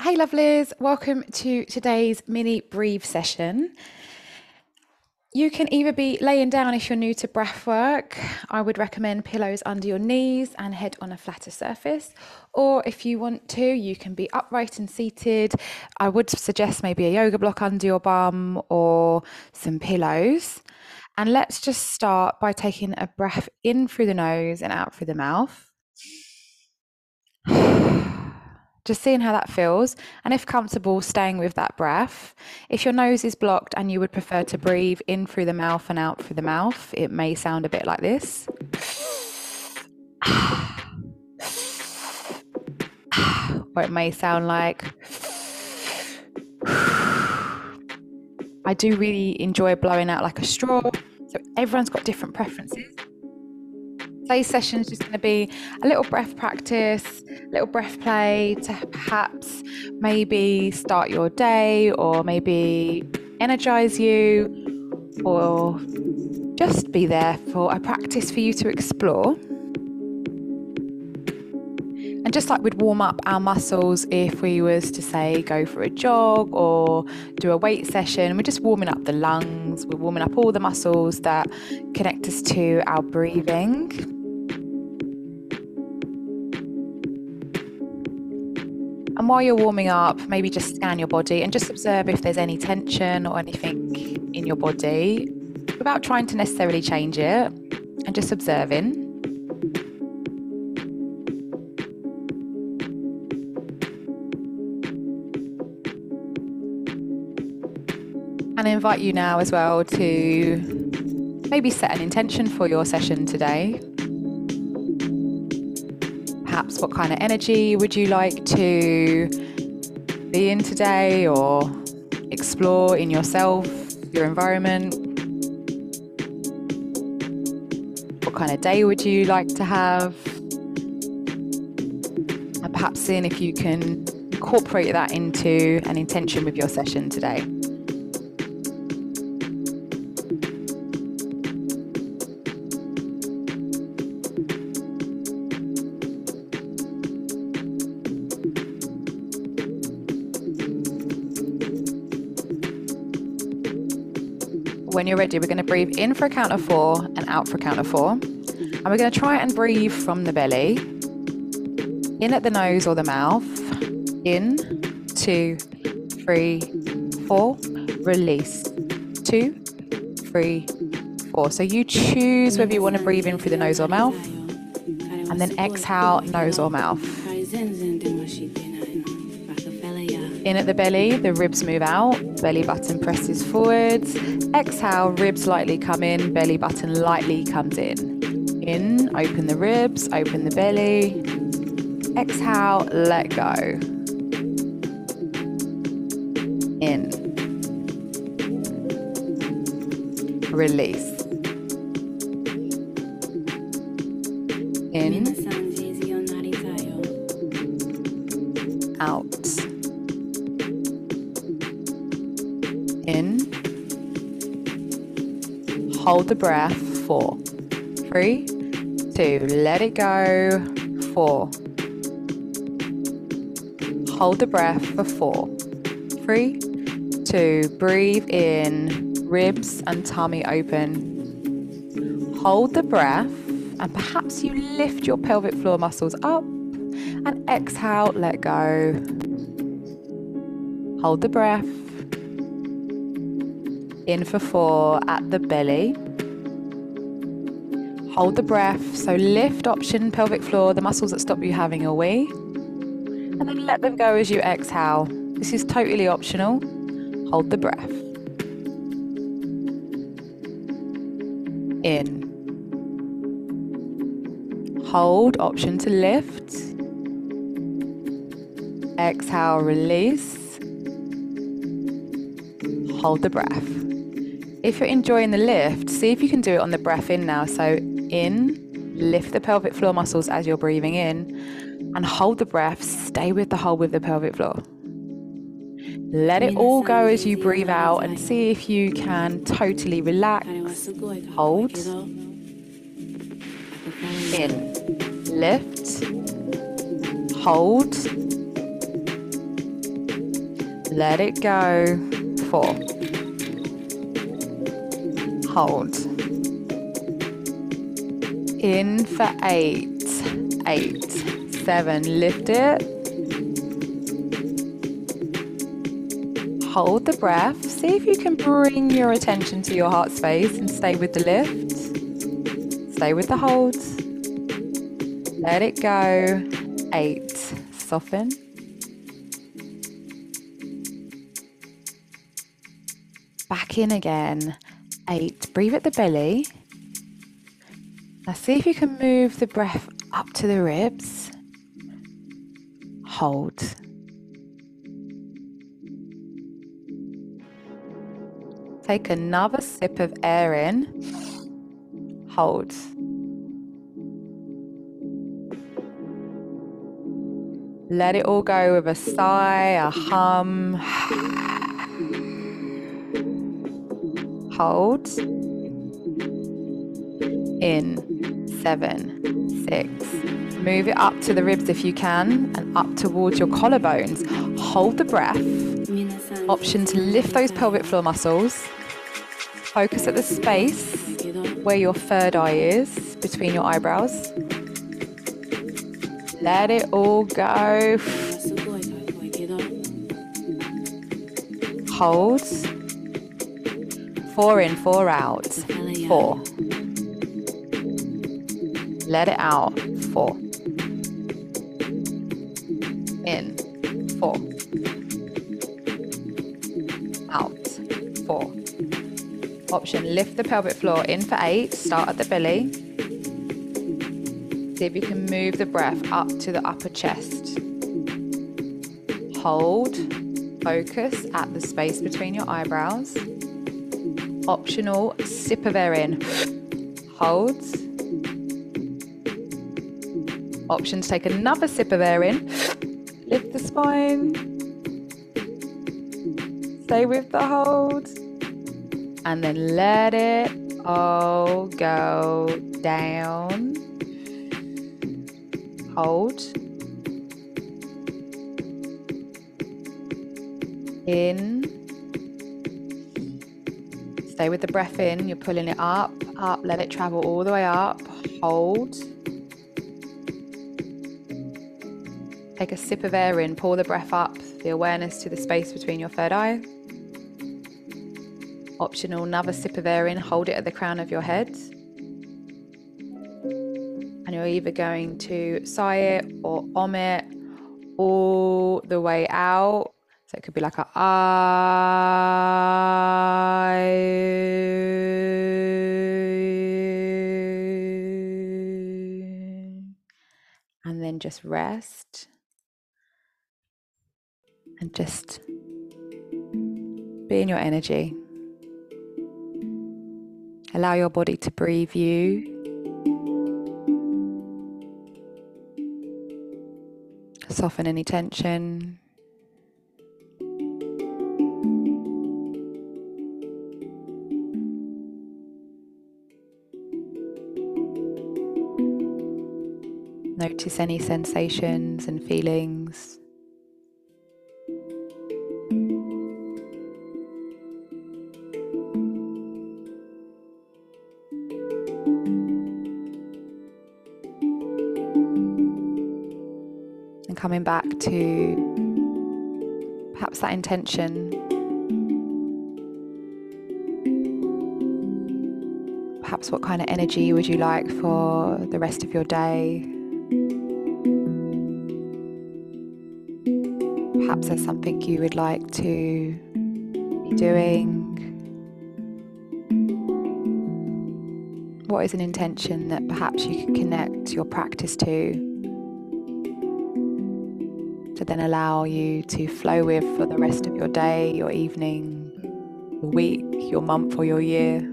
Hey lovelies, welcome to today's mini breathe session. You can either be laying down if you're new to breath work. I would recommend pillows under your knees and head on a flatter surface. Or if you want to, you can be upright and seated. I would suggest maybe a yoga block under your bum or some pillows. And let's just start by taking a breath in through the nose and out through the mouth. Just seeing how that feels, and if comfortable, staying with that breath. If your nose is blocked and you would prefer to breathe in through the mouth and out through the mouth, it may sound a bit like this. Or it may sound like... I do really enjoy blowing out like a straw, so everyone's got different preferences. Today's session is just going to be a little breath practice, little breath play to perhaps maybe start your day or maybe energize you or just be there for a practice for you to explore. And just like we'd warm up our muscles if we was to say go for a jog or do a weight session, we're just warming up the lungs, we're warming up all the muscles that connect us to our breathing. And while you're warming up, maybe just scan your body and just observe if there's any tension or anything in your body without trying to necessarily change it, and just observing. And I invite you now as well to maybe set an intention for your session today. Perhaps what kind of energy would you like to be in today, or explore in yourself, your environment? What kind of day would you like to have? And perhaps seeing if you can incorporate that into an intention with your session today. When you're ready, we're going to breathe in for a count of 4 and out for a count of 4. And we're going to try and breathe from the belly, in at the nose or the mouth, in, 2, 3, 4, release, 2, 3, 4. So you choose whether you want to breathe in through the nose or mouth, and then exhale, nose or mouth. In at the belly, the ribs move out, belly button presses forwards. Exhale, ribs lightly come in, belly button lightly comes in. In, open the ribs, open the belly. Exhale, let go. In. Release. In. Out. In, hold the breath, 4, 3, 2, let it go, 4. Hold the breath for 4, 3, 2, breathe in, ribs and tummy open. Hold the breath, and perhaps you lift your pelvic floor muscles up, and exhale, let go. Hold the breath. In for 4 at the belly. Hold the breath, so lift option, pelvic floor, the muscles that stop you having a wee. And then let them go as you exhale. This is totally optional. Hold the breath. In. Hold, option to lift. Exhale, release. Hold the breath. If you're enjoying the lift, see if you can do it on the breath in now. So in, lift the pelvic floor muscles as you're breathing in, and hold the breath, stay with the hold with the pelvic floor. Let it all go as you breathe out, and see if you can totally relax. Hold. In, lift, hold, let it go, 4, hold, in for 8, 7, lift it, hold the breath, see if you can bring your attention to your heart space and stay with the lift, stay with the hold, let it go, 8, soften, back in again, 8, breathe at the belly. Now see if you can move the breath up to the ribs, hold, take another sip of air in, hold, let it all go with a sigh, a hum. Hold, in, 7, 6, move it up to the ribs if you can and up towards your collarbones, hold the breath, option to lift those pelvic floor muscles, focus at the space where your third eye is, between your eyebrows, let it all go, hold, 4 in, 4 out, 4, let it out, 4, in, 4, out, 4, option, lift the pelvic floor, in for 8, start at the belly, see if you can move the breath up to the upper chest, hold, focus at the space between your eyebrows, optional sip of air in, hold, option to take another sip of air in, lift the spine, stay with the hold, and then let it all go down, hold, in, stay with the breath in, you're pulling it up, up, let it travel all the way up, hold. Take a sip of air in, pull the breath up, the awareness to the space between your third eye. Optional, another sip of air in, hold it at the crown of your head. And you're either going to sigh it or om it all the way out. So it could be like a and then just rest and just be in your energy. Allow your body to breathe you. Soften any tension. Notice any sensations and feelings. And coming back to perhaps that intention, perhaps what kind of energy would you like for the rest of your day? Perhaps there's something you would like to be doing. What is an intention that perhaps you can connect your practice to then allow you to flow with for the rest of your day, your evening, your week, your month, or your year?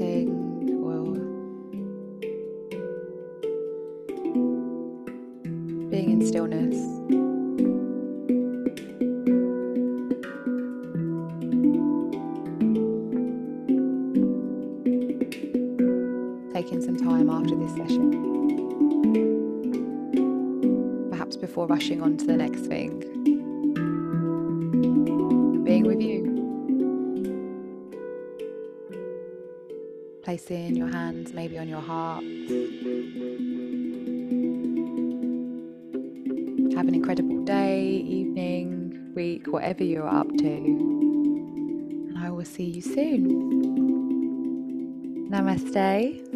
painting or being in stillness. Taking some time after this session, perhaps before rushing on to the next thing, being with you. Placing your hands maybe on your heart. Have an incredible day, evening, week, whatever you're up to. And I will see you soon. Namaste.